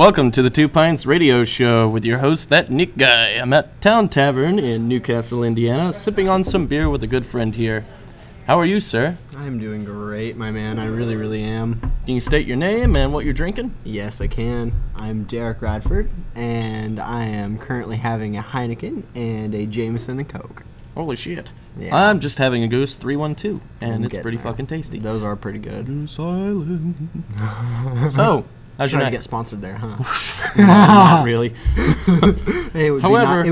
Welcome to the Two Pints Radio Show with your host, that Nick guy. I'm at Town Tavern in New Castle, Indiana, sipping on some beer with a good friend here. How are you, sir? I'm doing great, my man. I really, really am. Can you state your name and what you're drinking? Yes, I can. I'm Derek Radford, and I am currently having a Heineken and a Jameson and Coke. Holy shit. Yeah. I'm just having a Goose 312, and it's pretty fucking tasty. Those are pretty good. Oh. How's your night? To get sponsored there, huh? Not really. It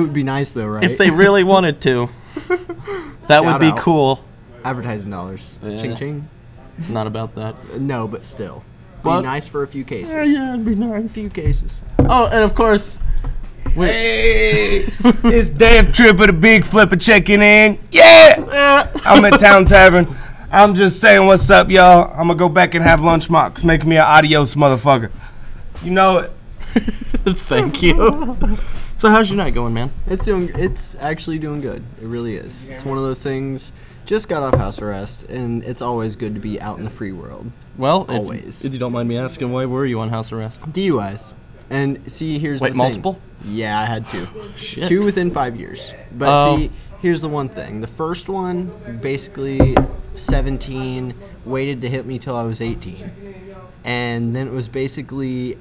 would be nice, though, right? If they really wanted to, that would be cool. Advertising dollars. Yeah. Ching, ching. Not about that. No, but still. Be nice for a few cases. Yeah, it'd be nice. A few cases. Oh, and of course... Hey, it's Dave Tripper, the Big Flipper, checking in. Yeah! I'm at Town Tavern. I'm just saying what's up, y'all. I'm going to go back and have lunch, Mox. Make me an adios, motherfucker. You know it. Thank you. So how's your night going, man? It's actually doing good. It really is. It's one of those things. Just got off house arrest, and it's always good to be out in the free world. Well, always. If you don't mind me asking, why were you on house arrest? DUIs. And see, here's the thing. Wait, multiple? Yeah, I had two. Shit. Two within 5 years. But see, here's the one thing. The first one, basically 17, waited to hit me till I was 18. And then it was basically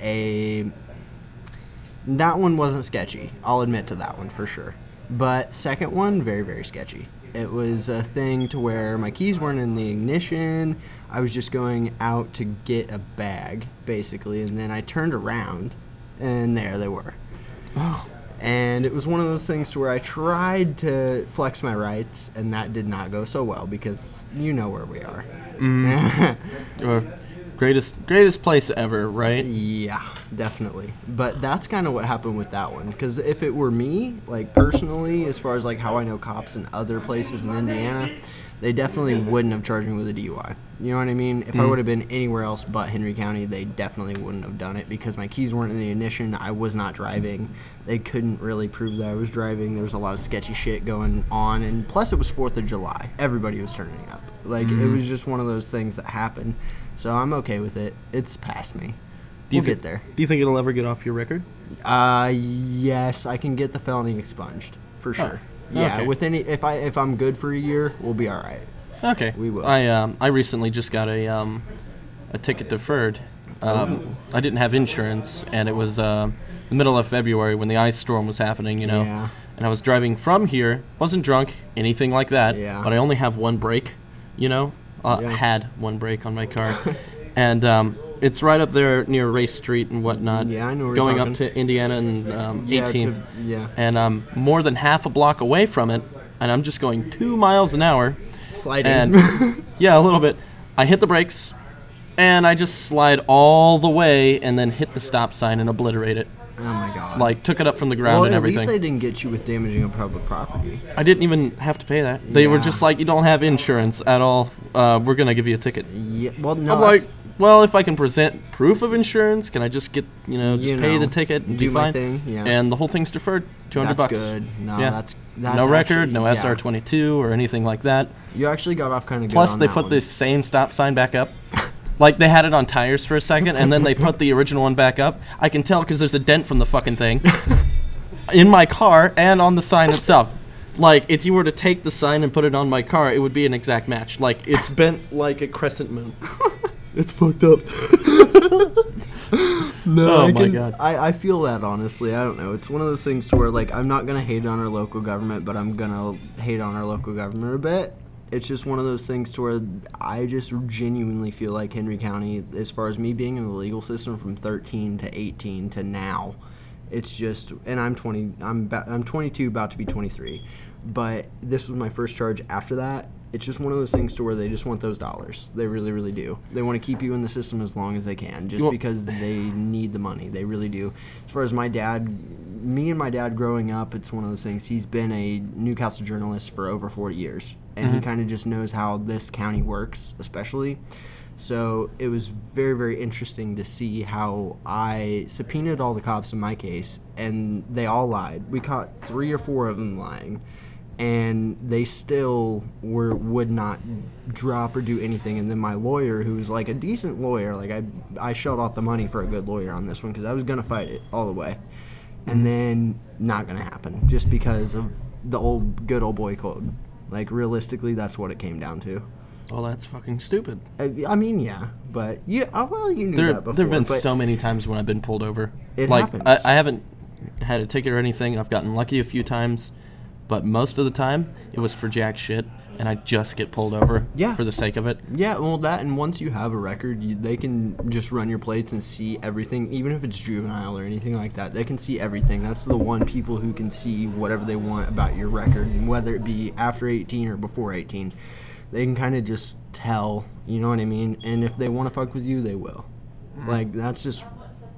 that one wasn't sketchy. I'll admit to that one for sure. But second one, very, very sketchy. It was a thing to where my keys weren't in the ignition. I was just going out to get a bag, basically. And then I turned around, and there they were. Oh. And it was one of those things to where I tried to flex my rights, and that did not go so well because you know where we are. Mm. Greatest place ever, right? Yeah, definitely. But that's kind of what happened with that one. Because if it were me, like personally, as far as like how I know cops in other places in Indiana, they definitely wouldn't have charged me with a DUI. You know what I mean? If I would have been anywhere else but Henry County, they definitely wouldn't have done it because my keys weren't in the ignition. I was not driving. They couldn't really prove that I was driving. There was a lot of sketchy shit going on. And plus, it was 4th of July. Everybody was turning up. Like, it was just one of those things that happened. So I'm okay with it. It's past me. Do you think it'll ever get off your record? Yes. I can get the felony expunged for sure. Yeah, okay. If I'm good for a year, we'll be all right. Okay. We will. I recently just got a ticket deferred. I didn't have insurance, and it was the middle of February when the ice storm was happening, you know. Yeah. And I was driving from here, wasn't drunk, anything like that. Yeah. But I only have one brake, you know. I had one brake on my car. And it's right up there near Race Street and whatnot. Yeah, I know. Going up to Indiana and 18th. Yeah. And I'm more than half a block away from it, and I'm just going 2 miles an hour. Sliding. And, yeah, a little bit. I hit the brakes, and I just slide all the way and then hit the stop sign and obliterate it. Oh, my God. Like, took it up from the ground and everything. Well, at least they didn't get you with damaging a public property. I didn't even have to pay that. They were just like, you don't have insurance at all. We're going to give you a ticket. Yeah, well, no. I'm like, well, if I can present proof of insurance, can I just get, pay the ticket and do my thing? Yeah. And the whole thing's deferred, $200. That's good. No, yeah. That's no record, actually, no SR22 or anything like that. You actually got off kind of good. Plus, they put the same stop sign back up. Like, they had it on tires for a second, and then they put the original one back up. I can tell because there's a dent from the fucking thing in my car and on the sign itself. Like, if you were to take the sign and put it on my car, it would be an exact match. Like, it's bent like a crescent moon. It's fucked up. No, God. I feel that, honestly. I don't know. It's one of those things to where, like, I'm not going to hate on our local government, but I'm going to hate on our local government a bit. It's just one of those things to where I just genuinely feel like Henry County, as far as me being in the legal system from 13 to 18 to now, it's just, and I'm 20, I'm 22, about to be 23, but this was my first charge after that. It's just one of those things to where they just want those dollars. They really, really do. They want to keep you in the system as long as they can, just because they need the money. They really do. As far as my dad, me and my dad growing up, it's one of those things. He's been a Newcastle journalist for over 40 years, and he kind of just knows how this county works, especially. So it was very, very interesting to see how I subpoenaed all the cops in my case, and they all lied. We caught 3 or 4 of them lying. and they still would not drop or do anything. And then my lawyer, who's like a decent lawyer, like I shelled off the money for a good lawyer on this one because I was going to fight it all the way. And then not going to happen just because of the good old boy code. Like, realistically, that's what it came down to. Well, that's fucking stupid. I mean, yeah, but you knew that before. There have been so many times when I've been pulled over. It happens. I haven't had a ticket or anything. I've gotten lucky a few times, but most of the time it was for jack shit, and I just get pulled over for the sake of it. Yeah, well, that, and once you have a record, they can just run your plates and see everything, even if it's juvenile or anything like that. They can see everything. That's the one people who can see whatever they want about your record, and whether it be after 18 or before 18. They can kind of just tell, you know what I mean? And if they want to fuck with you, they will. Like, that's just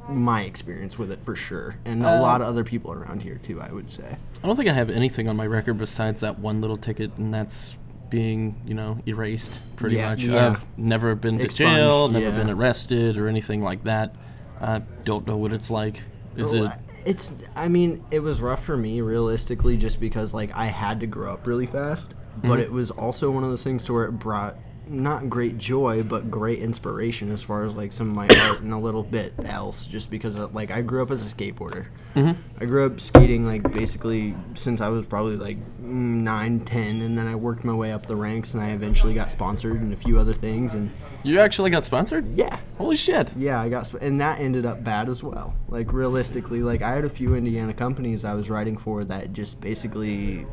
my experience with it for sure. And a lot of other people around here, too, I would say. I don't think I have anything on my record besides that one little ticket, and that's being, erased pretty much. Yeah. I've never been to jail, never been arrested or anything like that. I don't know what it's like. It was rough for me, realistically, just because, I had to grow up really fast. But it was also one of those things to where it brought not great joy, but great inspiration as far as, some of my art and a little bit else. Just because, I grew up as a skateboarder. I grew up skating, basically since I was probably, 9, 10. And then I worked my way up the ranks, and I eventually got sponsored and a few other things. And you actually got sponsored? Yeah. Holy shit. Yeah, I got and that ended up bad as well. Realistically, I had a few Indiana companies I was writing for that just basically...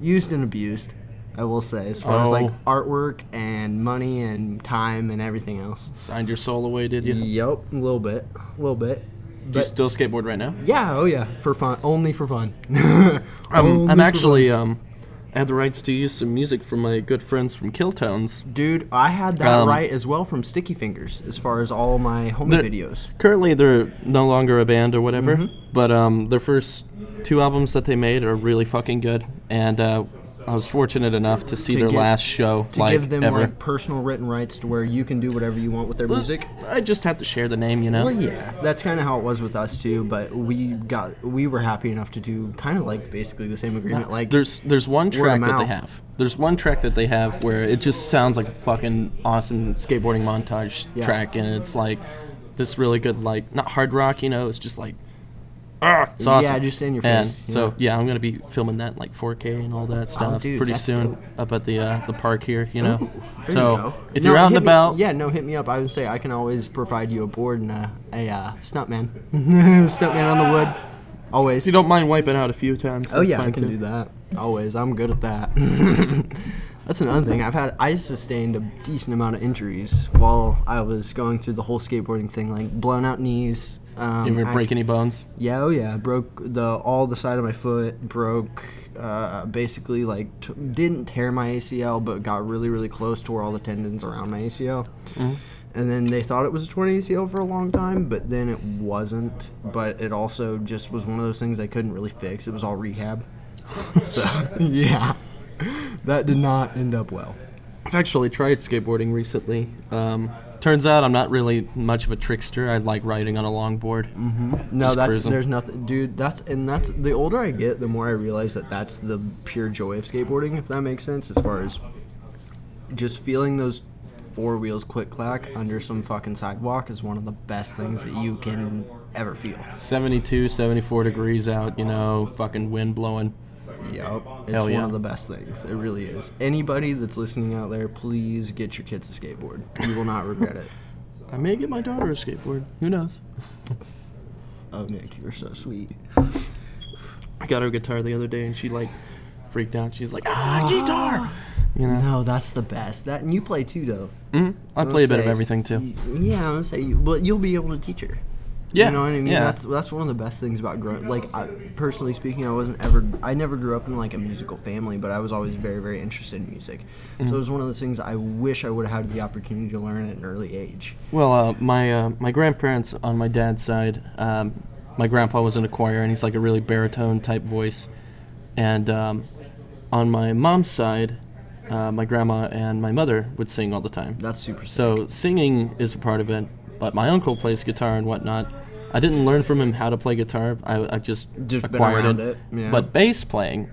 used and abused, I will say, as far as artwork and money and time and everything else. Signed your soul away, did you? Yep, a little bit. Do you still skateboard right now? Yeah, for fun, only for fun. I had the rights to use some music from my good friends from Kill Tones. Dude, I had that right as well from Sticky Fingers as far as all my home videos. Currently, they're no longer a band or whatever, but their first two albums that they made are really fucking good, and I was fortunate enough to see their last show. To give them personal written rights to where you can do whatever you want with their music. I just had to share the name, Well, yeah, that's kind of how it was with us too. But we were happy enough to do kind of basically the same agreement. There's one track that they have. There's one track that they have where it just sounds like a fucking awesome skateboarding montage track, and it's this really good not hard rock, It's just it's awesome. Yeah, just in your face. So, I'm going to be filming that 4K and all that stuff pretty soon up at the park here, Ooh, if you're out and about... hit me up. I would say I can always provide you a board and a stuntman. Stuntman on the wood. Always. You don't mind wiping out a few times. Oh, yeah, I can do that. Always. I'm good at that. That's another thing. I sustained a decent amount of injuries while I was going through the whole skateboarding thing, blown out knees... you ever break any bones? Yeah, broke all the side of my foot, broke basically didn't tear my ACL but got really, really close, tore all the tendons around my ACL. And then they thought it was a torn ACL for a long time, but then it wasn't, but it also just was one of those things I couldn't really fix. It was all rehab. So, yeah, that did not end up well. I've actually tried skateboarding recently. Turns out I'm not really much of a trickster. I like riding on a longboard. No, there's nothing, dude. That's the older I get, the more I realize that's the pure joy of skateboarding, if that makes sense. As far as just feeling those four wheels quick clack under some fucking sidewalk is one of the best things that you can ever feel. 72, 74 degrees out, fucking wind blowing. Yep, it's one of the best things. It really is. Anybody that's listening out there, please get your kids a skateboard. You will not regret it. I may get my daughter a skateboard. Who knows? Oh, Nick, you're so sweet. I got her a guitar the other day, and she freaked out. She's like, guitar! No, that's the best. That, and you play too, though. I play a bit of everything too. Yeah, I'm gonna say, but you'll be able to teach her. Yeah. You know what I mean? Yeah. That's one of the best things about growing. Personally speaking, I never grew up in a musical family, but I was always very, very interested in music. So it was one of those things I wish I would have had the opportunity to learn at an early age. Well, my grandparents on my dad's side, my grandpa was in a choir, and he's a really baritone type voice. And on my mom's side, my grandma and my mother would sing all the time. That's super sick. So singing is a part of it, but my uncle plays guitar and whatnot. I didn't learn from him how to play guitar. I just acquired it. But bass playing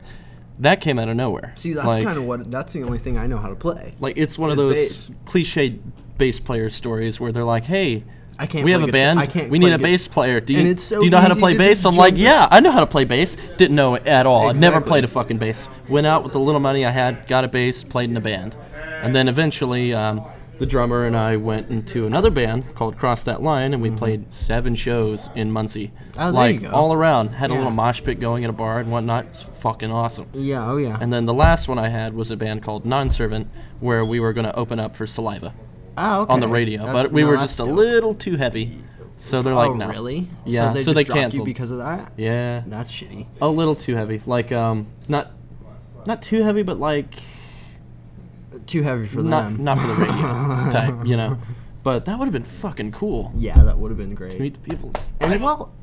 that came out of nowhere. See, that's like, kind of what, that's the only thing I know how to play. Like, it's one of those cliche bass player stories where they're like, hey, I can't we have a band, we need a bass player. Do you know how to play bass? I'm like, yeah, I know how to play bass. Didn't know it at all. Exactly. I never played a fucking bass. Went out with the little money I had, got a bass, played in a band. And then eventually the drummer and I went into another band called Cross That Line, and we played 7 shows in Muncie. Oh, like, there you go. All around. Had a little mosh pit going at a bar and whatnot. It's fucking awesome. Yeah, oh yeah. And then the last one I had was a band called Non Servant, where we were going to open up for Saliva. Oh, okay. On the radio, that's but we were just a little too heavy, so they're like, "No, really? Yeah." So they just canceled you because of that. Yeah, that's shitty. A little too heavy, like not too heavy, but like too heavy for them. Not for the radio type, you know. But that would have been fucking cool. Yeah, that would have been great. To meet people. And well,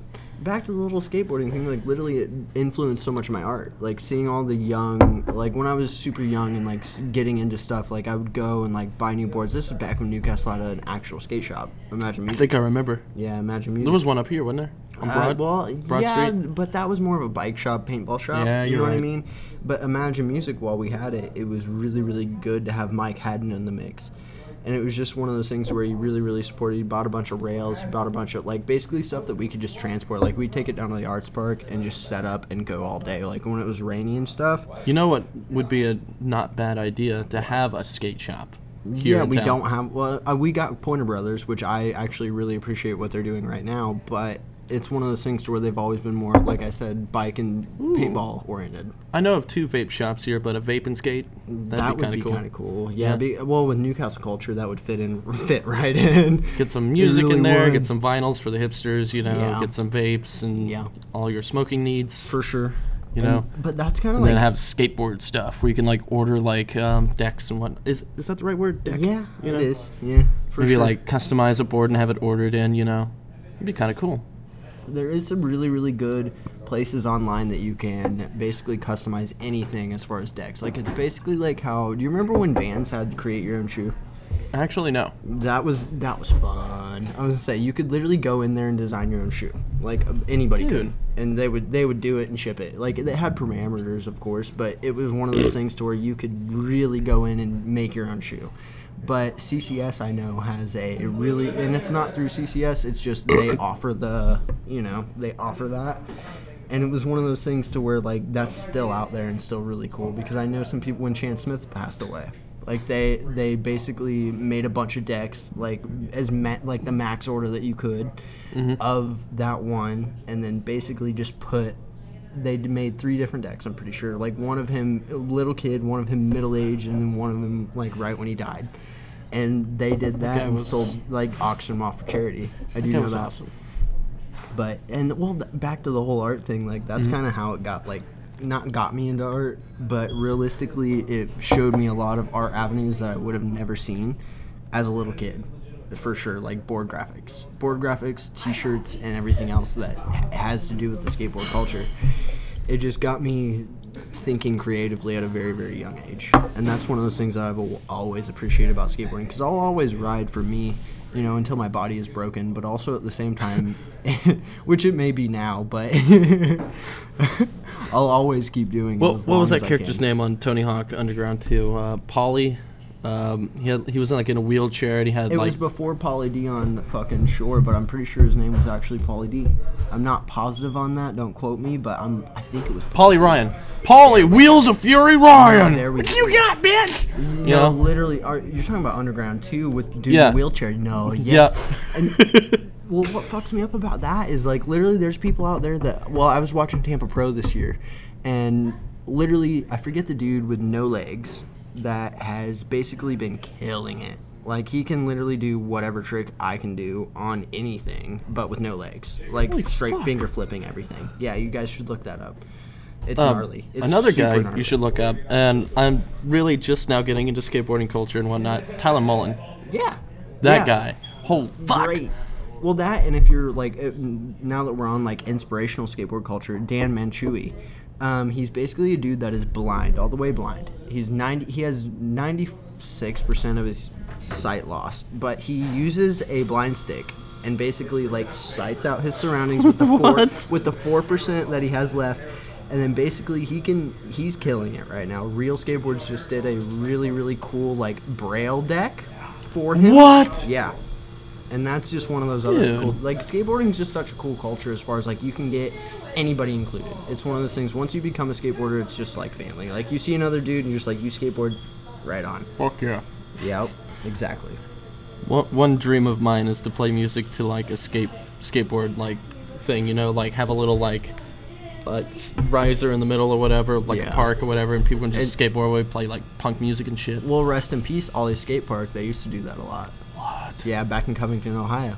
back to the little skateboarding thing. Like literally, it influenced so much of my art. Like seeing all the young, like when I was super young and like getting into stuff. Like I would go and like buy new boards. This was back when New Castle had an actual skate shop. Imagine Music. I think I remember. Yeah, Imagine Music. There was one up here, wasn't there? On Broad Street. But that was more of a bike shop, paintball shop. Yeah, you know right. what I mean. But Imagine Music, while we had it, it was really, really good to have Mike Haddon in the mix. And it was just one of those things where he really, really supported. He bought a bunch of rails. He bought a bunch of, like, basically stuff that we could just transport. Like, we'd take it down to the arts park and just set up and go all day. Like, when it was rainy and stuff. You know what would be a not bad idea? To have a skate shop here in town. Yeah, we don't have... Well, we got Pointer Brothers, which I actually really appreciate what they're doing right now. But it's one of those things to where they've always been more, like I said, bike and paintball oriented. I know of 2 vape shops here, but a vape and skate, that would be kind of cool. Yeah, yeah. Well, with Newcastle culture, that would fit right in. Get some music really in there, get some vinyls for the hipsters, you know, get some vapes and all your smoking needs. For sure. You know, but that's kind of like... And then have skateboard stuff where you can, like, order, like, decks and whatnot. Is that the right word? Deck? Yeah, you know? It is. Yeah, for Maybe, sure. like, customize a board and have it ordered in, you know. It'd be kind of cool. There is some really, really good places online that you can basically customize anything as far as decks. Like, it's basically like how... Do you remember when Vans had to create your own shoe? Actually, no. That was fun. I was going to say, you could literally go in there and design your own shoe. Like, anybody could. And they would do it and ship it. Like, they had parameters, of course, but it was one of those things to where you could really go in and make your own shoe. But CCS, I know, has a really, and it's not through CCS, it's just they offer that. And it was one of those things to where, like, that's still out there and still really cool, because I know some people when Chance Smith passed away. Like, they basically made a bunch of decks, like, like the max order that you could of that one, and then basically just put... They made 3 different decks, I'm pretty sure. Like, one of him little kid, one of him middle-aged, and then one of him, like, right when he died. And they did that and sold, like, auctioned them off for charity. I do know that. Awesome. But, and, well, back to the whole art thing, like, that's kind of how it got, like, not got me into art, but realistically it showed me a lot of art avenues that I would have never seen as a little kid. For sure, like board graphics, t-shirts, and everything else that has to do with the skateboard culture. It just got me thinking creatively at a very, very young age. And that's one of those things that I've always appreciated about skateboarding, because I'll always ride, for me, you know, until my body is broken, but also at the same time, which it may be now, but I'll always keep doing it. What was that character's name on Tony Hawk Underground 2? Paulie. He was like in a wheelchair, and he had. It was before Paulie D on the fucking shore, but I'm pretty sure his name was actually Paulie D. I'm not positive on that. Don't quote me, but I think it was Paulie Ryan. Paulie Wheels of Fury Ryan. There we go. What you got, bitch? No, you know? Literally, you're talking about Underground 2 with dude in a wheelchair. No, yes. Yeah. And, well, what fucks me up about that is like literally, there's people out there that. Well, I was watching Tampa Pro this year, and literally, I forget the dude with no legs. That has basically been killing it. Like, he can literally do whatever trick I can do on anything, but with no legs. Like, holy straight fuck. Finger flipping everything. Yeah, you guys should look that up. It's gnarly. It's another guy gnarly. You should look up, and I'm really just now getting into skateboarding culture and whatnot, Tyler Mullen. Yeah. That guy. Holy fuck. Great. Well, that, and if you're, like, now that we're on, like, inspirational skateboard culture, Dan Mancusi. He's basically a dude that is blind, all the way blind. He has 96% of his sight lost, but he uses a blind stick and basically like sights out his surroundings with the 4% that he has left, And then basically he's killing it right now. Real Skateboards just did a really, really cool like braille deck for him. What? Yeah. And that's just one of those other cool, like, skateboarding is just such a cool culture as far as like you can get anybody included. It's one of those things, once you become a skateboarder, it's just like family. Like you see another dude and you're just like, you skateboard, right on. Fuck yeah. Yep, exactly. One dream of mine is to play music to like a skateboard like thing, you know, like have a little like riser in the middle or whatever, like a park or whatever, and people can just skateboard away, play like punk music and shit. Well, rest in peace, Ollie Skate Park. They used to do that a lot. What? Yeah, back in Covington, Ohio.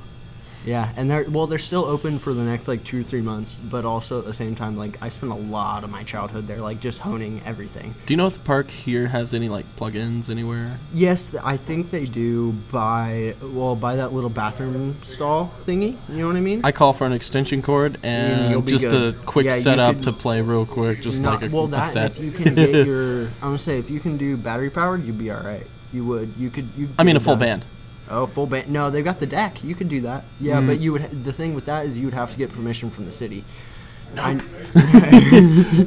Yeah, and they're still open for the next like 2 or 3 months, but also at the same time, like I spent a lot of my childhood there, like just honing everything. Do you know if the park here has any like plugins anywhere? Yes, I think they do by that little bathroom stall thingy. You know what I mean? I call for an extension cord and just good. A quick setup to play real quick, just not, like a, well, that, a set. If you can get your, I'm gonna say if you can do battery powered, you'd be all right. You would, you could, you. I mean, a full band. Oh, full band. No, they've got the deck. You could do that. Yeah, but you would. The thing with that is you would have to get permission from the city. Nope.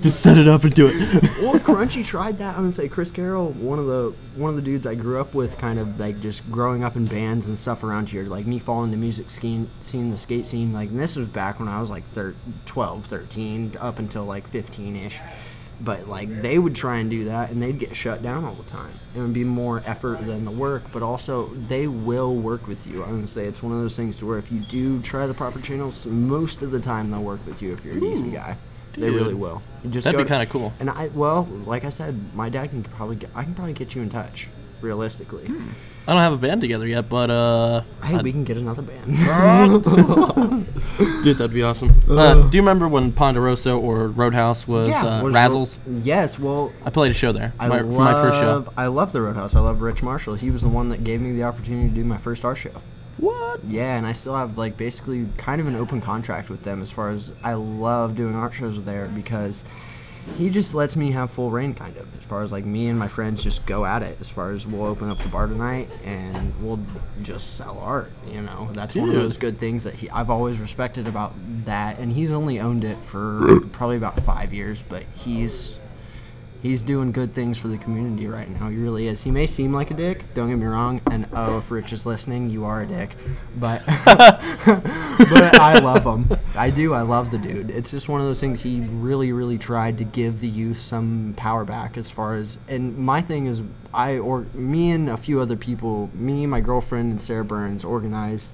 Just set it up and do it. Well, Crunchy tried that. I'm gonna say Chris Carroll, one of the dudes I grew up with, kind of like just growing up in bands and stuff around here. Like me following the music scene, the skate scene. Like, and this was back when I was like 12, 13, up until like 15-ish. But, like, they would try and do that, and they'd get shut down all the time. It would be more effort than the work, but also they will work with you. I'm going to say it's one of those things to where if you do try the proper channels, most of the time they'll work with you if you're a decent guy. Dude. They really will. That'd be kind of cool. And, like I said, my dad can probably get you in touch, realistically. Hmm. I don't have a band together yet, but... hey, we can get another band. Dude, that'd be awesome. Do you remember when Ponderosa or Roadhouse was Razzles? Yes, well... I played a show there for my first show. I love the Roadhouse. I love Rich Marshall. He was the one that gave me the opportunity to do my first art show. What? Yeah, and I still have, like, basically kind of an open contract with them as far as I love doing art shows there because... He just lets me have full reign, kind of, as far as, like, me and my friends just go at it, as far as we'll open up the bar tonight and we'll just sell art, you know? That's one of those good things that I've always respected about that, and he's only owned it for probably about 5 years, but he's doing good things for the community right now. He really is. He may seem like a dick, don't get me wrong, and, if Rich is listening, you are a dick, but... But I love him. I do. I love the dude. It's just one of those things he really, really tried to give the youth some power back as far as... And my thing is, me and a few other people, me, my girlfriend, and Sarah Burns organized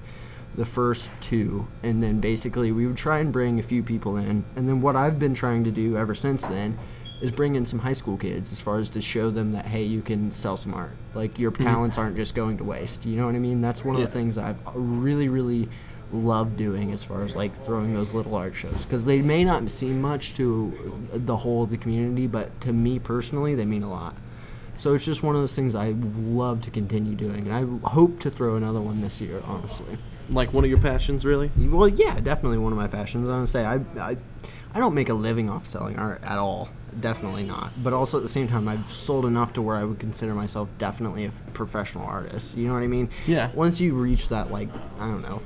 the first two. And then basically we would try and bring a few people in. And then what I've been trying to do ever since then is bring in some high school kids as far as to show them that, hey, you can sell some art. Like, your talents aren't just going to waste. You know what I mean? That's one of the things that I've really, really... love doing as far as like throwing those little art shows, because they may not seem much to the whole of the community, but to me personally they mean a lot. So it's just one of those things I love to continue doing, and I hope to throw another one this year, honestly. Like one of your passions, really? Well, yeah, definitely one of my passions. I'm gonna say I don't make a living off selling art at all, definitely not, but also at the same time I've sold enough to where I would consider myself definitely a professional artist. You know what I mean? Yeah. Once you reach that, like, I don't know,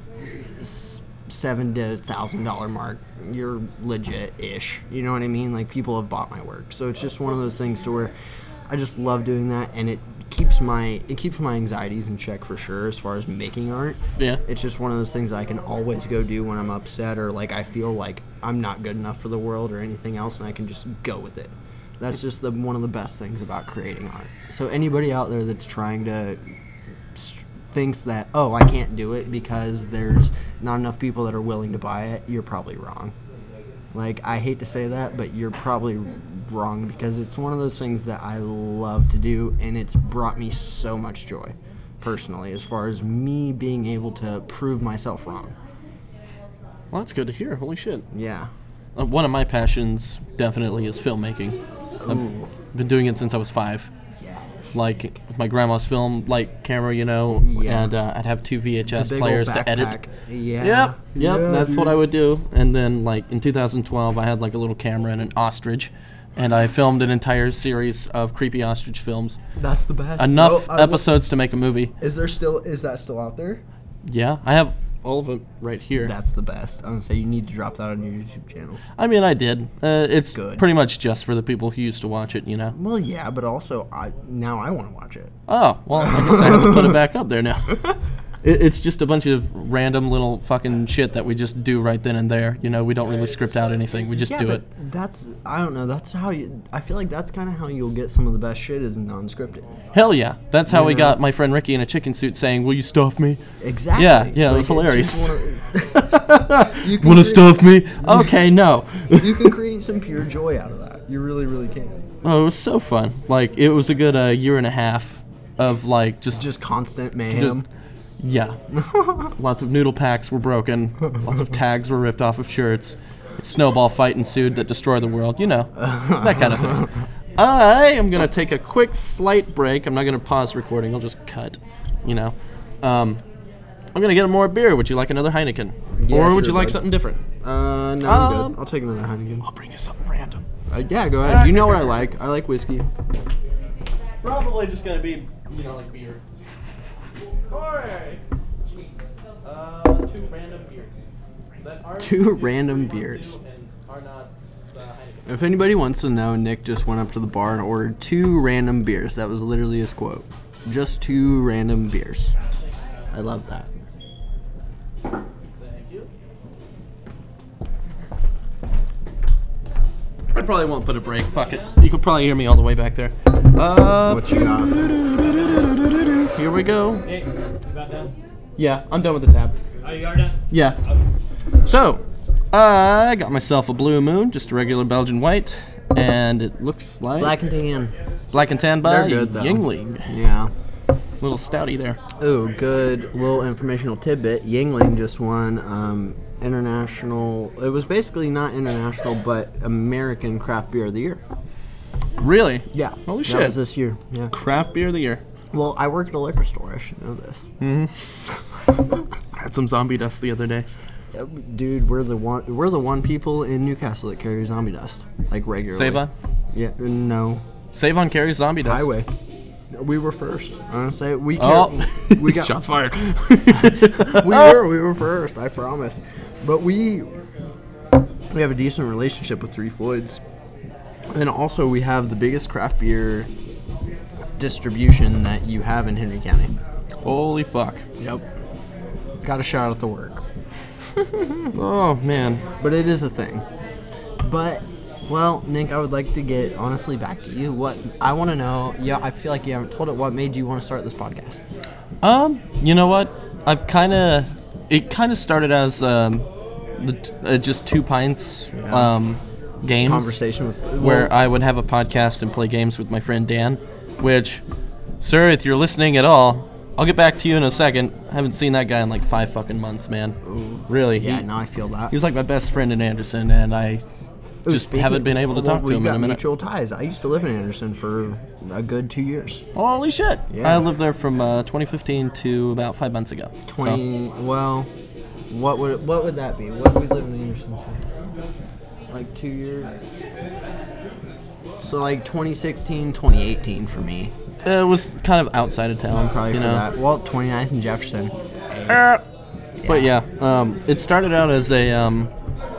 $7,000 to $1,000 mark, you're legit-ish. You know what I mean? Like, people have bought my work, so it's just one of those things to where I just love doing that, and it keeps my anxieties in check for sure as far as making art. Yeah. It's just one of those things that I can always go do when I'm upset or like I feel like I'm not good enough for the world or anything else, and I can just go with it. That's just one of the best things about creating art. So anybody out there that's trying to thinks that, oh, I can't do it because there's not enough people that are willing to buy it, you're probably wrong. Like, I hate to say that, but you're probably wrong, because it's one of those things that I love to do, and it's brought me so much joy, personally, as far as me being able to prove myself wrong. Well, that's good to hear. Holy shit. Yeah. One of my passions, definitely, is filmmaking. Ooh. I've been doing it since I was 5. Like, with my grandma's film, like, camera, you know, and I'd have 2 VHS players to edit. Yeah. Yep, that's what I would do. And then, like, in 2012, I had, like, a little camera and an ostrich, and I filmed an entire series of creepy ostrich films. That's the best. Enough episodes to make a movie. Is that still out there? Yeah. I have all of them right here. That's the best. I'm going to say you need to drop that on your YouTube channel. I mean, I did. It's good. Pretty much just for the people who used to watch it, you know? Well, yeah, but also now I want to watch it. Oh, well, I guess I have to put it back up there now. It's just a bunch of random little fucking shit that we just do right then and there. You know, we don't really script out anything. We just do it. That's, I don't know, that's how you, I feel like that's kind of how you'll get some of the best shit is non-scripted. Hell yeah. That's how we got my friend Ricky in a chicken suit saying, will you stuff me? Exactly. Yeah, like, it was hilarious. Want to stuff me? Okay, no. You can create some pure joy out of that. You really, really can. Oh, it was so fun. Like, it was a good year and a half of, like, just constant mayhem. Yeah. Lots of noodle packs were broken. Lots of tags were ripped off of shirts. A snowball fight ensued that destroyed the world. You know, that kind of thing. I am going to take a quick, slight break. I'm not going to pause recording. I'll just cut, you know. I'm going to get more beer. Would you like another Heineken? Yeah, or would you like something different? No, I'm good. I'll take another Heineken. I'll bring you something random. Yeah, go ahead. You know what I like. I like whiskey. Probably just going to be, you know, like beer. Corey! Two random beers. If anybody wants to know, Nick just went up to the bar and ordered two random beers. That was literally his quote. Just two random beers. I love that. Thank you. I probably won't put a break. Fuck it. You could probably hear me all the way back there. What you got? Here we go. Hey, you about done? Yeah, I'm done with the tab. Oh, you are done? Yeah. Okay. So, I got myself a Blue Moon, just a regular Belgian white, and it looks like... Black and tan. Black and tan by Yingling. Yeah. Little stouty there. Ooh, good little informational tidbit. Yingling just won international... It was basically not international, but American Craft Beer of the Year. Really? Yeah. Holy shit. That was this year. Yeah. Craft Beer of the Year. Well, I work at a liquor store. I should know this. I had some Zombie Dust the other day. Yeah, dude, we're the one people in New Castle that carry Zombie Dust, like, regularly. Save-On? Yeah, no. Save-On carries Zombie Dust. Highway. We were first. I'm going to say we carried. Oh. We got, shots fired. We were first, I promise. But we have a decent relationship with Three Floyds. And also we have the biggest craft beer distribution that you have in Henry County. Holy fuck. Yep. Got a shout out the work. Oh, man. But it is a thing. But, well, Nick, I would like to get, honestly, back to you. What I want to know, yeah, I feel like you haven't told it, what made you want to start this podcast? You know what? It kind of started as just two pints. Yeah. Games. Conversation with people. Where I would have a podcast and play games with my friend Dan. Which, sir, if you're listening at all, I'll get back to you in a second. I haven't seen that guy in like 5 fucking months, man. Ooh, really? Yeah, no, I feel that. He was like my best friend in Anderson, and I just haven't been able to talk to him in a minute. We've got mutual ties. I used to live in Anderson for a good 2 years. Holy shit. Yeah. I lived there from 2015 to about 5 months ago. Well, what would that be? What did we live in Anderson for? Like 2 years? So, like, 2016, 2018 for me. It was kind of outside of town. Probably for that. Well, 29th and Jefferson. But, yeah, it started out as a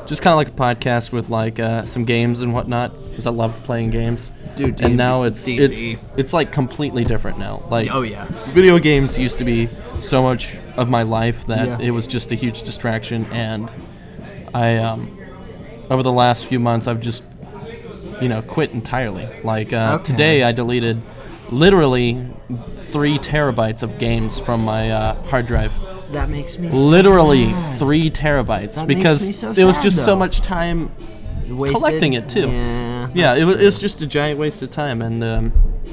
just kind of like a podcast with, like, some games and whatnot, because I loved playing games. Dude, and now it's like, completely different now. Like, oh, yeah. Video games used to be so much of my life that it was just a huge distraction, and I, over the last few months, I've just... quit entirely. Like, today I deleted literally 3 terabytes of games from my hard drive. That makes me literally sad. 3 terabytes that because so it was just so much time wasted. Collecting it too. Yeah, it was just a giant waste of time. And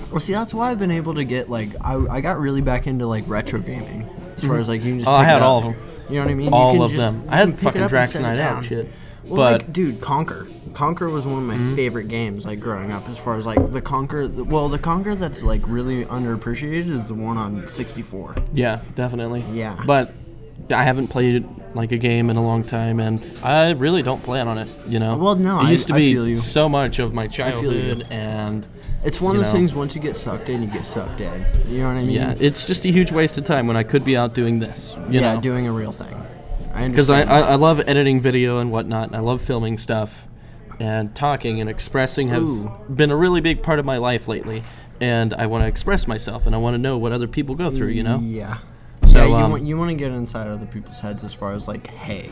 well, see, that's why I've been able to get like I got really back into like retro gaming as far as like you can just. Oh, I had all of them. You know what I mean? All of them. I had fucking Drax Night Out shit. Well, but like, dude, Conker. Conker was one of my favorite games, like, growing up, as far as, like, the Conker... Well, the Conker that's, like, really underappreciated is the one on 64. Yeah, definitely. Yeah. But I haven't played, like, a game in a long time, and I really don't plan on it, you know? Well, no, I used to be so much of my childhood, and... It's one of those things, once you get sucked in, you get sucked in. You know what I mean? Yeah, it's just a huge waste of time when I could be out doing this, you know? Yeah, doing a real thing. I understand. Because I love editing video and whatnot, and I love filming stuff, and talking and expressing have been a really big part of my life lately, and I want to express myself, and I want to know what other people go through, you know? Yeah. So, yeah, you want to get inside other people's heads as far as, like, hey,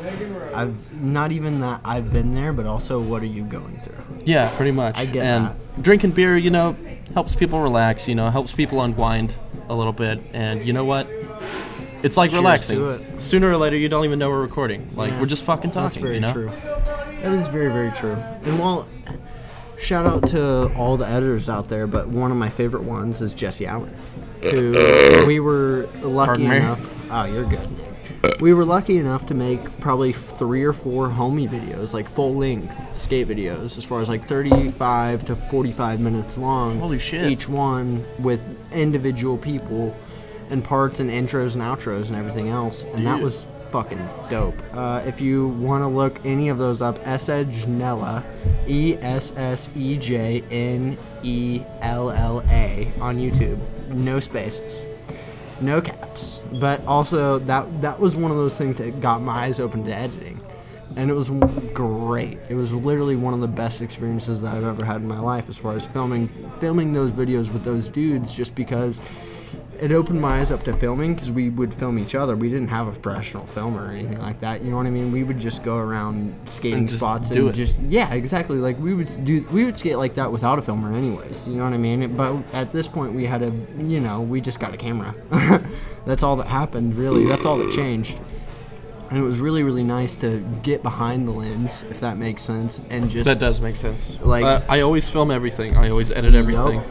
I've not even that I've been there, but also what are you going through? Yeah, pretty much. I get that. Drinking beer, you know, helps people relax, you know, helps people unwind a little bit. And you know what? It's like relaxing. Sooner or later, you don't even know we're recording. Like, we're just fucking talking, you know? That's very true. That is very, very true. And while... shout out to all the editors out there, but one of my favorite ones is Jesse Allen, who we were lucky enough. Oh, you're good. We were lucky enough to make probably 3 or 4 homie videos, like full-length skate videos, as far as like 35 to 45 minutes long. Holy shit! Each one with individual people and parts and intros and outros and everything else, and that was fucking dope. If you want to look any of those up, Essegnella, Essejnella on YouTube. No spaces, no caps. But also that was one of those things that got my eyes open to editing, and it was great. It was literally one of the best experiences that I've ever had in my life as far as filming those videos with those dudes, just because it opened my eyes up to filming, because we would film each other. We didn't have a professional filmer or anything like that. You know what I mean? We would just go around skating spots and just yeah, exactly. Like we would skate like that without a filmer, anyways. You know what I mean? But at this point, we had we just got a camera. That's all that happened, really. That's all that changed. And it was really, really nice to get behind the lens, if that makes sense, and just that does make sense. Like I always film everything. I always edit everything.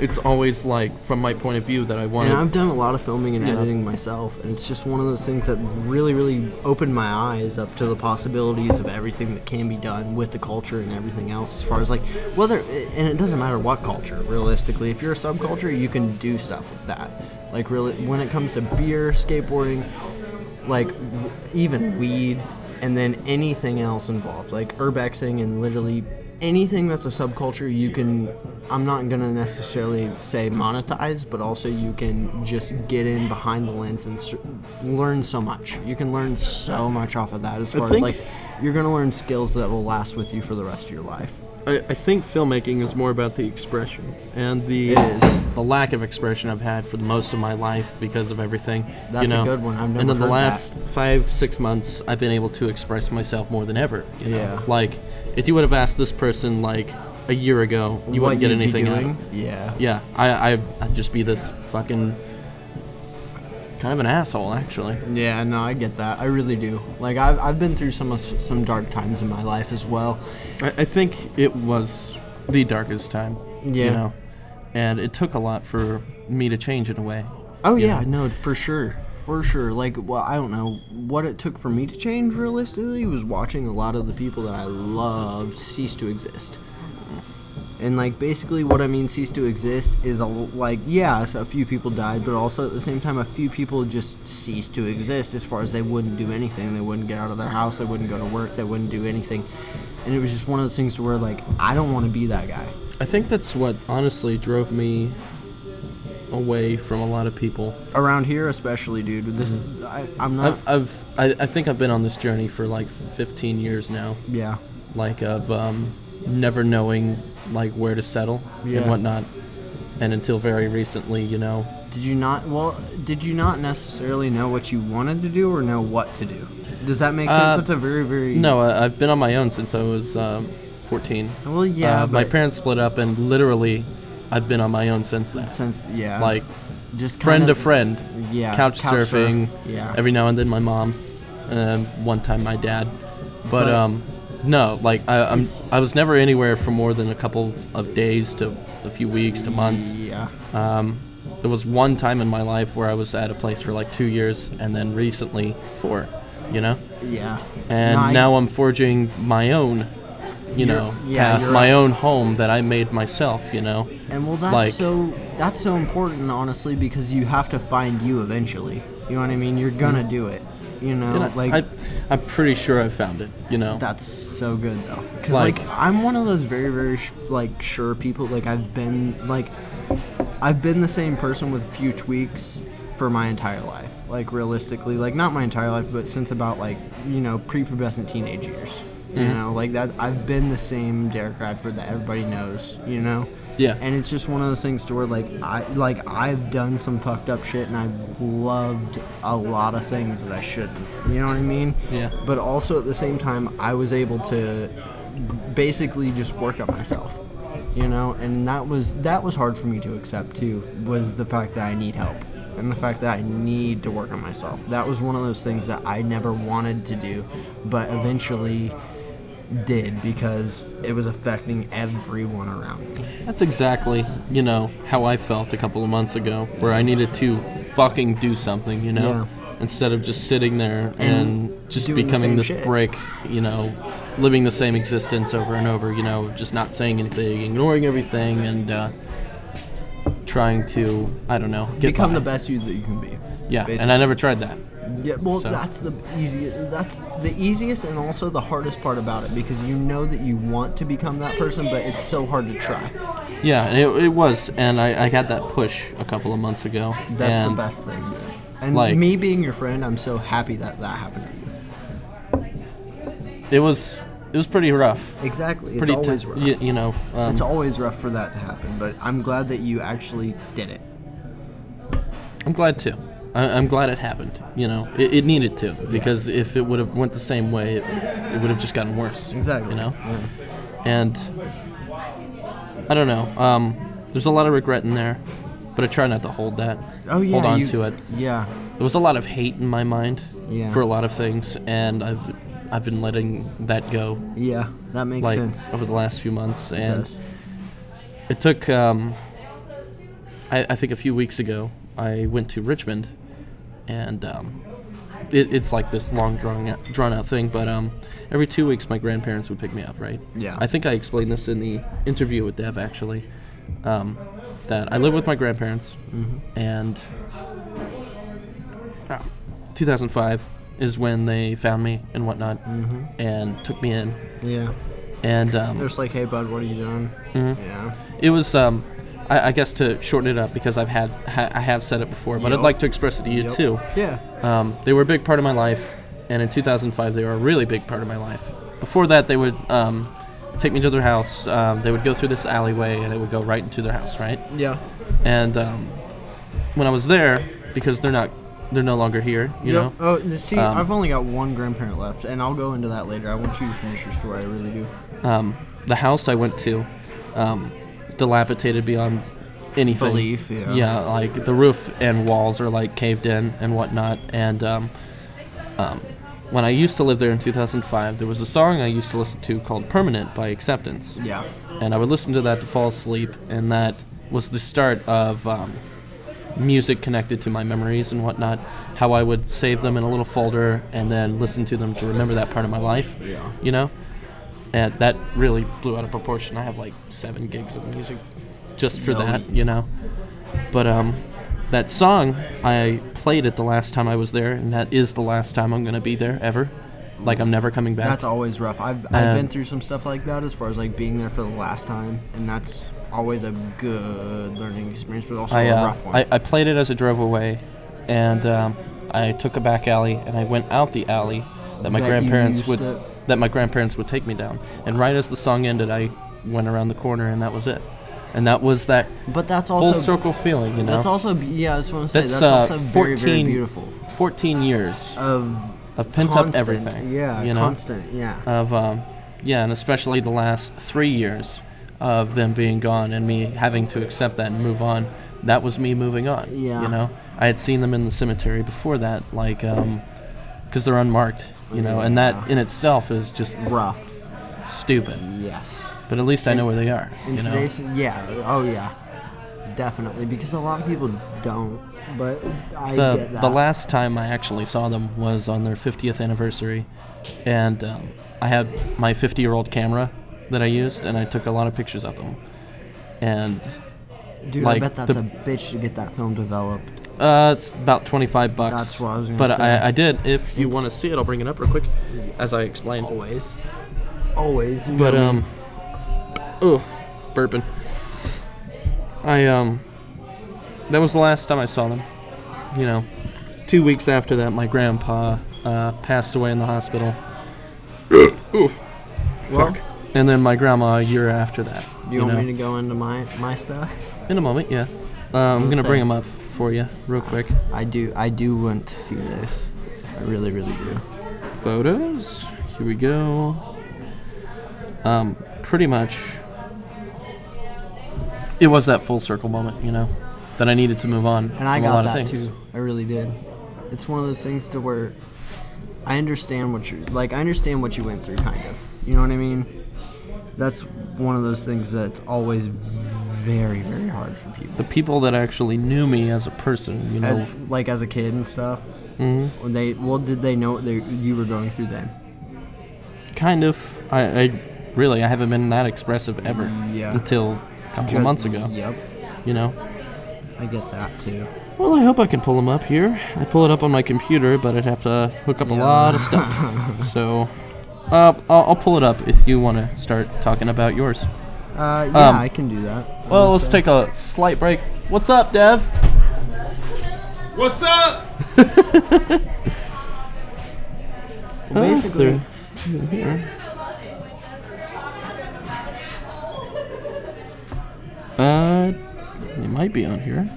It's always, like, from my point of view that I want. And I've done a lot of filming and editing myself, and it's just one of those things that really, really opened my eyes up to the possibilities of everything that can be done with the culture and everything else, as far as, like, whether, and it doesn't matter what culture, realistically. If you're a subculture, you can do stuff with that. Like, really, when it comes to beer, skateboarding, like, even weed, and then anything else involved, like urbexing and literally anything that's a subculture, you can, I'm not going to necessarily say monetize, but also you can just get in behind the lens and learn so much. You can learn so much off of that, as far as, like, you're going to learn skills that will last with you for the rest of your life. I think filmmaking is more about the expression, and the lack of expression I've had for most of my life because of everything. That's a good one. I've never and in the last 5-6 months, I've been able to express myself more than ever. You know? Like, if you would have asked this person, like, a year ago, you wouldn't get anything out of it. Yeah. Yeah. I'd just be this fucking kind of an asshole, actually. Yeah, no, I get that. I really do. Like, I've been through some dark times in my life as well. I think it was the darkest time. Yeah. You know? And it took a lot for me to change in a way. Oh, yeah. No, for sure. For sure. Like, well, I don't know. What it took for me to change, realistically, was watching a lot of the people that I loved cease to exist. And, like, basically what I mean cease to exist is, so a few people died, but also at the same time, a few people just ceased to exist as far as they wouldn't do anything. They wouldn't get out of their house. They wouldn't go to work. They wouldn't do anything. And it was just one of those things to where, like, I don't want to be that guy. I think that's what honestly drove me away from a lot of people around here, especially, dude. This I think I've been on this journey for like 15 years now. Yeah, like of never knowing like where to settle and whatnot, and until very recently, you know. Did you not necessarily know what you wanted to do or know what to do? Does that make sense? That's a very, very no. I've been on my own since I was 14. Well, yeah, my parents split up, and literally. I've been on my own since then. Like, just friend to friend. Yeah. Couch surfing. Yeah. Every now and then my mom. One time my dad. But no, like, I was never anywhere for more than a couple of days to a few weeks to months. Yeah. There was one time in my life where I was at a place for like 2 years, and then recently 4, you know? Yeah. And now I'm forging my own path, my own home that I made myself, you know. And well, that's so important, honestly, because you have to find you eventually. You know what I mean? You're gonna do it. You know, I'm pretty sure I found it. You know, that's so good though, because like I'm one of those very, very sure people. Like I've been the same person with a few tweaks for my entire life. like realistically, like not my entire life, but since about like, you know, prepubescent teenage years. You mm-hmm. know, like that. I've been the same Derek Radford that everybody knows. You know. Yeah. And it's just one of those things to where I've done some fucked up shit, and I've loved a lot of things that I shouldn't. You know what I mean? Yeah. But also at the same time, I was able to basically just work on myself. You know, and that was hard for me to accept too. Was the fact that I need help. And the fact that I need to work on myself. That was one of those things that I never wanted to do, but eventually did because it was affecting everyone around me. That's exactly, you know, how I felt a couple of months ago, where I needed to fucking do something, you know, yeah. instead of just sitting there and just becoming this shit. Brick, you know, living the same existence over and over, you know, just not saying anything, ignoring everything, and trying to, I don't know, become the best you that you can be. Yeah, basically. And I never tried that. Yeah, well, so. That's the easiest and also the hardest part about it, because you know that you want to become that person, but it's so hard to try. Yeah, it was, and I got that push a couple of months ago. That's the best thing, dude. And like, me being your friend, I'm so happy that happened. It was pretty rough. Exactly. It's always rough. You know. It's always rough for that to happen, but I'm glad that you actually did it. I'm glad, too. I'm glad it happened. You know, it needed to, because yeah. if it would have went the same way, it would have just gotten worse. Exactly. You know? Yeah. And I don't know. There's a lot of regret in there, but I try not to hold that. Oh, yeah. Hold on to it. Yeah. There was a lot of hate in my mind for a lot of things, and I've been letting that go. Yeah, that makes sense. Over the last few months. And it took, I think a few weeks ago, I went to Richmond, and it's like this long, drawn-out thing, but every 2 weeks my grandparents would pick me up, right? Yeah. I think I explained this in the interview with Dev, actually, that I live with my grandparents, mm-hmm. and 2005... is when they found me and whatnot, mm-hmm. and took me in. Yeah. And they're just like, hey, bud, what are you doing? Mm-hmm. Yeah. It was, I guess to shorten it up, because I've had, I have said it before, but I'd like to express it to you too. Yeah. They were a big part of my life, and in 2005, they were a really big part of my life. Before that, they would take me to their house, they would go through this alleyway, and it would go right into their house, right? Yeah. And when I was there, because they're no longer here, you know? Oh, see, I've only got one grandparent left, and I'll go into that later. I want you to finish your story, I really do. The house I went to, dilapidated beyond anything. Belief, yeah. Yeah, like, the roof and walls are, like, caved in and whatnot, and when I used to live there in 2005, there was a song I used to listen to called Permanent by Acceptance. Yeah. And I would listen to that to fall asleep, and that was the start of music connected to my memories and whatnot, how I would save them in a little folder and then listen to them to remember that part of my life, you know? And that really blew out of proportion. I have like 7 gigs of music just for that, you know? But that song I played it the last time I was there, and that is the last time I'm going to be there ever. Like, I'm never coming back. That's always rough. I've been through some stuff like that as far as like being there for the last time, and that's always a good learning experience, but also a rough one. I played it as I drove away, and I took a back alley, and I went out the alley that my grandparents would take me down. And right as the song ended, I went around the corner, and that was it. And that was that. But that's also full circle feeling, you know. That's also I just want to say that's also very, very beautiful. 14 years of pent up everything. Yeah, you know? Constant. Yeah. Of and especially the last 3 years. Of them being gone and me having to accept that and move on. That was me moving on, you know? I had seen them in the cemetery before that, like, because they're unmarked, you know, and that in itself is just rough. Stupid. Yes. But at least I know where they are, you know? Definitely, because a lot of people don't, but I get that. The last time I actually saw them was on their 50th anniversary, and I had my 50-year-old camera that I used, and I took a lot of pictures of them. And dude, I bet that's a bitch to get that film developed. It's about $25. That's what I was going to say. But I did. If you want to see it, I'll bring it up real quick, as I explained. Always. But burping. That was the last time I saw them. You know, 2 weeks after that, my grandpa passed away in the hospital. Oof. Well, fuck. And then my grandma a year after that. You want me to go into my stuff? In a moment, yeah. I'm going to bring them up for you real quick. I do want to see this. I really, really do. Photos. Here we go. Pretty much, it was that full circle moment, that I needed to move on. And I got that too. I really did. It's one of those things to where I understand what you went through, kind of. You know what I mean? That's one of those things that's always very, very hard for people. The people that actually knew me as a person, as a kid and stuff. Mm-hmm. Did they know you were going through then? Kind of. I haven't been that expressive ever until a couple of months ago. Yep. I get that too. Well, I hope I can pull them up here. I pull it up on my computer, but I'd have to hook up a lot of stuff. So, I'll pull it up if you want to start talking about yours. I can do that. Well, let's take a slight break. What's up, Dev? What's up? Basically, here. It might be on here.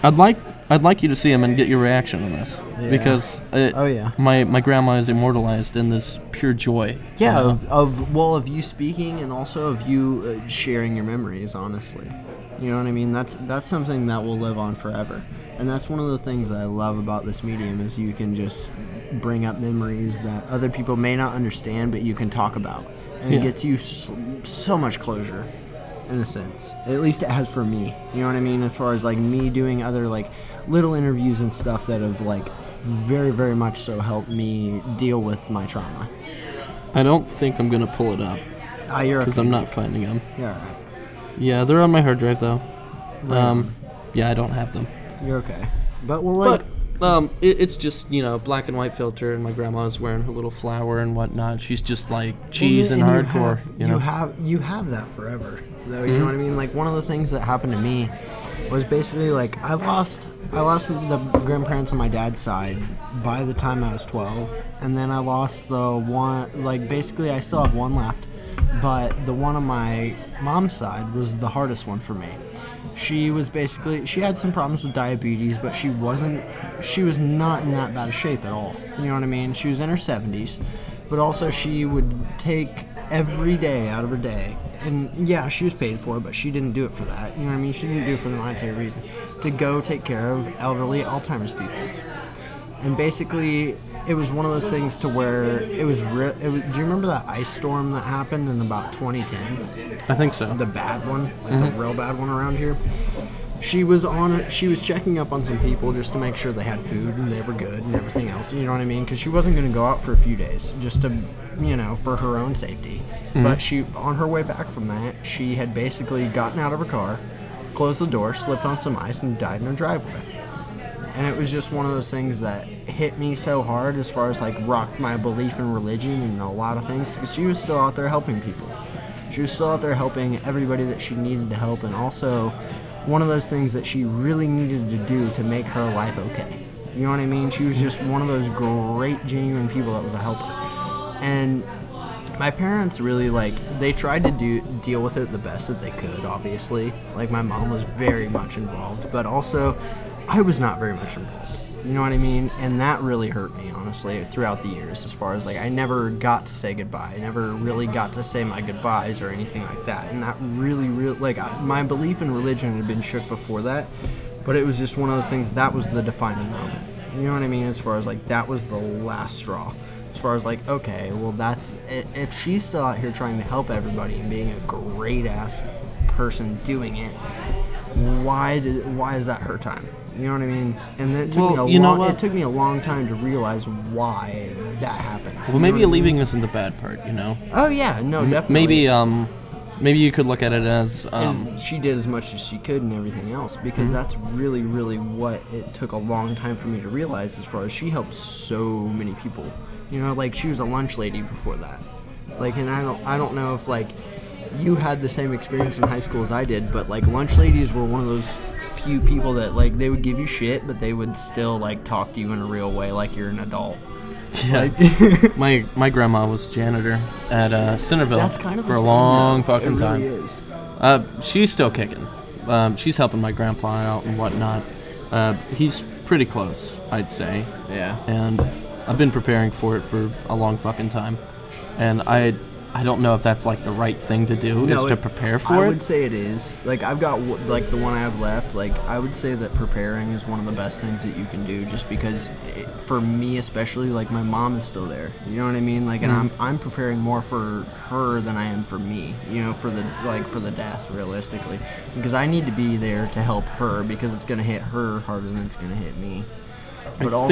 I'd like you to see him and get your reaction on this because my grandma is immortalized in this pure joy. Yeah, of you speaking and also of you sharing your memories. Honestly, you know what I mean. That's something that will live on forever, and that's one of the things I love about this medium is you can just bring up memories that other people may not understand, but you can talk about, and it gets you so much closure. In a sense, at least it has for me. You know what I mean? As far as like me doing other like little interviews and stuff that have like very, very much so helped me deal with my trauma. I don't think I'm gonna pull it up because I'm not finding them. Yeah, all right. Yeah, they're on my hard drive though. Right. I don't have them. You're okay, but we'll like. But it's just black and white filter, and my grandma's wearing her little flower and whatnot. She's just like cheese and hardcore. You have that forever. Though, you know what I mean? Like, one of the things that happened to me was basically, like, I lost the grandparents on my dad's side by the time I was 12, and then I lost the one, like, basically I still have one left, but the one on my mom's side was the hardest one for me. She had some problems with diabetes, but she was not in that bad of shape at all. You know what I mean? She was in her 70s, but also she would take every day out of her day. And yeah, she was paid for it, but she didn't do it for that. You know what I mean? She didn't do it for the monetary reason. To go take care of elderly Alzheimer's people. And basically, it was one of those things to where it was do you remember that ice storm that happened in about 2010? I think so. The bad one, the real bad one around here. She was checking up on some people just to make sure they had food and they were good and everything else. You know what I mean? Because she wasn't going to go out for a few days just to, for her own safety. Mm-hmm. But on her way back from that, she had basically gotten out of her car, closed the door, slipped on some ice, and died in her driveway. And it was just one of those things that hit me so hard as far as, like, rocked my belief in religion and a lot of things. Because she was still out there helping people. She was still out there helping everybody that she needed to help, and also one of those things that she really needed to do to make her life okay. You know what I mean? She was just one of those great, genuine people that was a helper. And my parents really, like, they tried to deal with it the best that they could, obviously. Like, my mom was very much involved, but also I was not very much involved. You know what I mean? And that really hurt me, honestly, throughout the years as far as, like, I never got to say goodbye. I never really got to say my goodbyes or anything like that. And that really, like, my belief in religion had been shook before that, but it was just one of those things, that was the defining moment. You know what I mean? As far as, like, that was the last straw. As far as, like, okay, well, that's it. If she's still out here trying to help everybody and being a great-ass person doing it, why is that her time? You know what I mean? And then it took me a long time to realize why that happened. Well, maybe leaving isn't the bad part, Oh, yeah. No, definitely. Maybe you could look at it as she did as much as she could and everything else, because that's really, really what it took a long time for me to realize as far as she helped so many people. Like, she was a lunch lady before that. Like, and I don't know if, like, you had the same experience in high school as I did, but like lunch ladies were one of those few people that like they would give you shit, but they would still like talk to you in a real way, like you're an adult. Yeah, like, my grandma was janitor at Centerville for a long fucking time. It really is. She's still kicking. She's helping my grandpa out and whatnot. He's pretty close, I'd say. Yeah. And I've been preparing for it for a long fucking time, and I don't know if that's like the right thing to do to prepare for it. I would say it is. Like I've got like the one I have left. Like I would say that preparing is one of the best things that you can do, just because for me especially, like my mom is still there. You know what I mean? Like, and I'm preparing more for her than I am for me. You know, for the death realistically, because I need to be there to help her because it's gonna hit her harder than it's gonna hit me. But I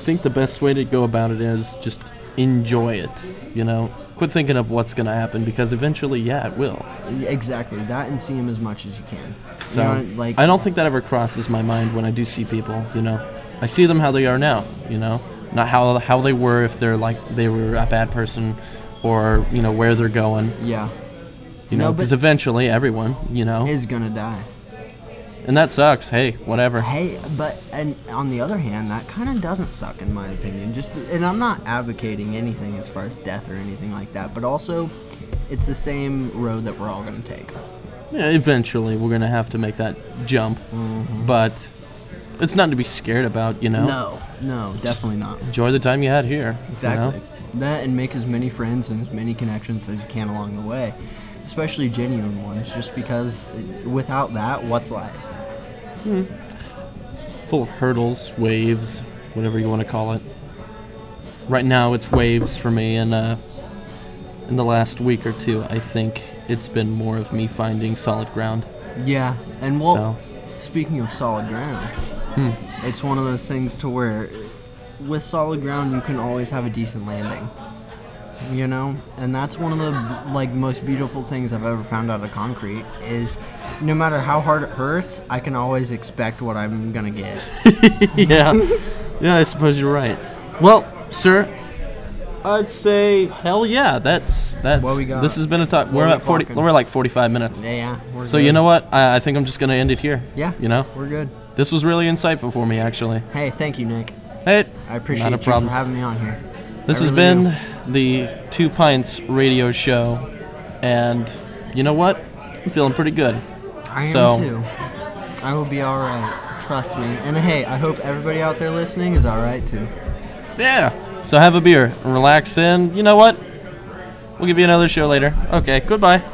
think the best way to go about it is just enjoy it, you know? Quit thinking of what's going to happen, because eventually, yeah, it will. Exactly. That, and see them as much as you can. So, you know, like, I don't think that ever crosses my mind when I do see people, you know? I see them how they are now, you know? Not how they were, if they're like they were a bad person, or, you know, where they're going. Yeah. You know, because eventually everyone, you know, is going to die. And that sucks. Hey, whatever. Hey, but and on the other hand, that kind of doesn't suck in my opinion. Just, and I'm not advocating anything as far as death or anything like that, but also it's the same road that we're all going to take. Yeah, eventually we're going to have to make that jump. Mm-hmm. But it's nothing to be scared about, you know? No, definitely not. Enjoy the time you had here. Exactly. You know? That, and make as many friends and as many connections as you can along the way. Especially genuine ones, just because without that, what's life? Full of hurdles, waves, whatever you want to call it. Right now, it's waves for me, and in the last week or two, I think it's been more of me finding solid ground. Yeah, and speaking of solid ground, it's one of those things to where with solid ground, you can always have a decent landing. You know, and that's one of the like most beautiful things I've ever found out of concrete is no matter how hard it hurts, I can always expect what I'm gonna get. yeah, I suppose you're right. Well, sir, I'd say hell yeah. That's what we got. This has been a talk. We're at 40. We're like 45 minutes. Yeah. We're so good. You know what? I think I'm just gonna end it here. Yeah. You know, we're good. This was really insightful for me, actually. Hey, thank you, Nick. Hey, I appreciate you for having me on here. This has been the Two Pints Radio Show, and you know what? I'm feeling pretty good. I am too. I will be all right. Trust me. And hey, I hope everybody out there listening is all right too. Yeah. So have a beer, relax, and you know what? We'll give you another show later. Okay. Goodbye.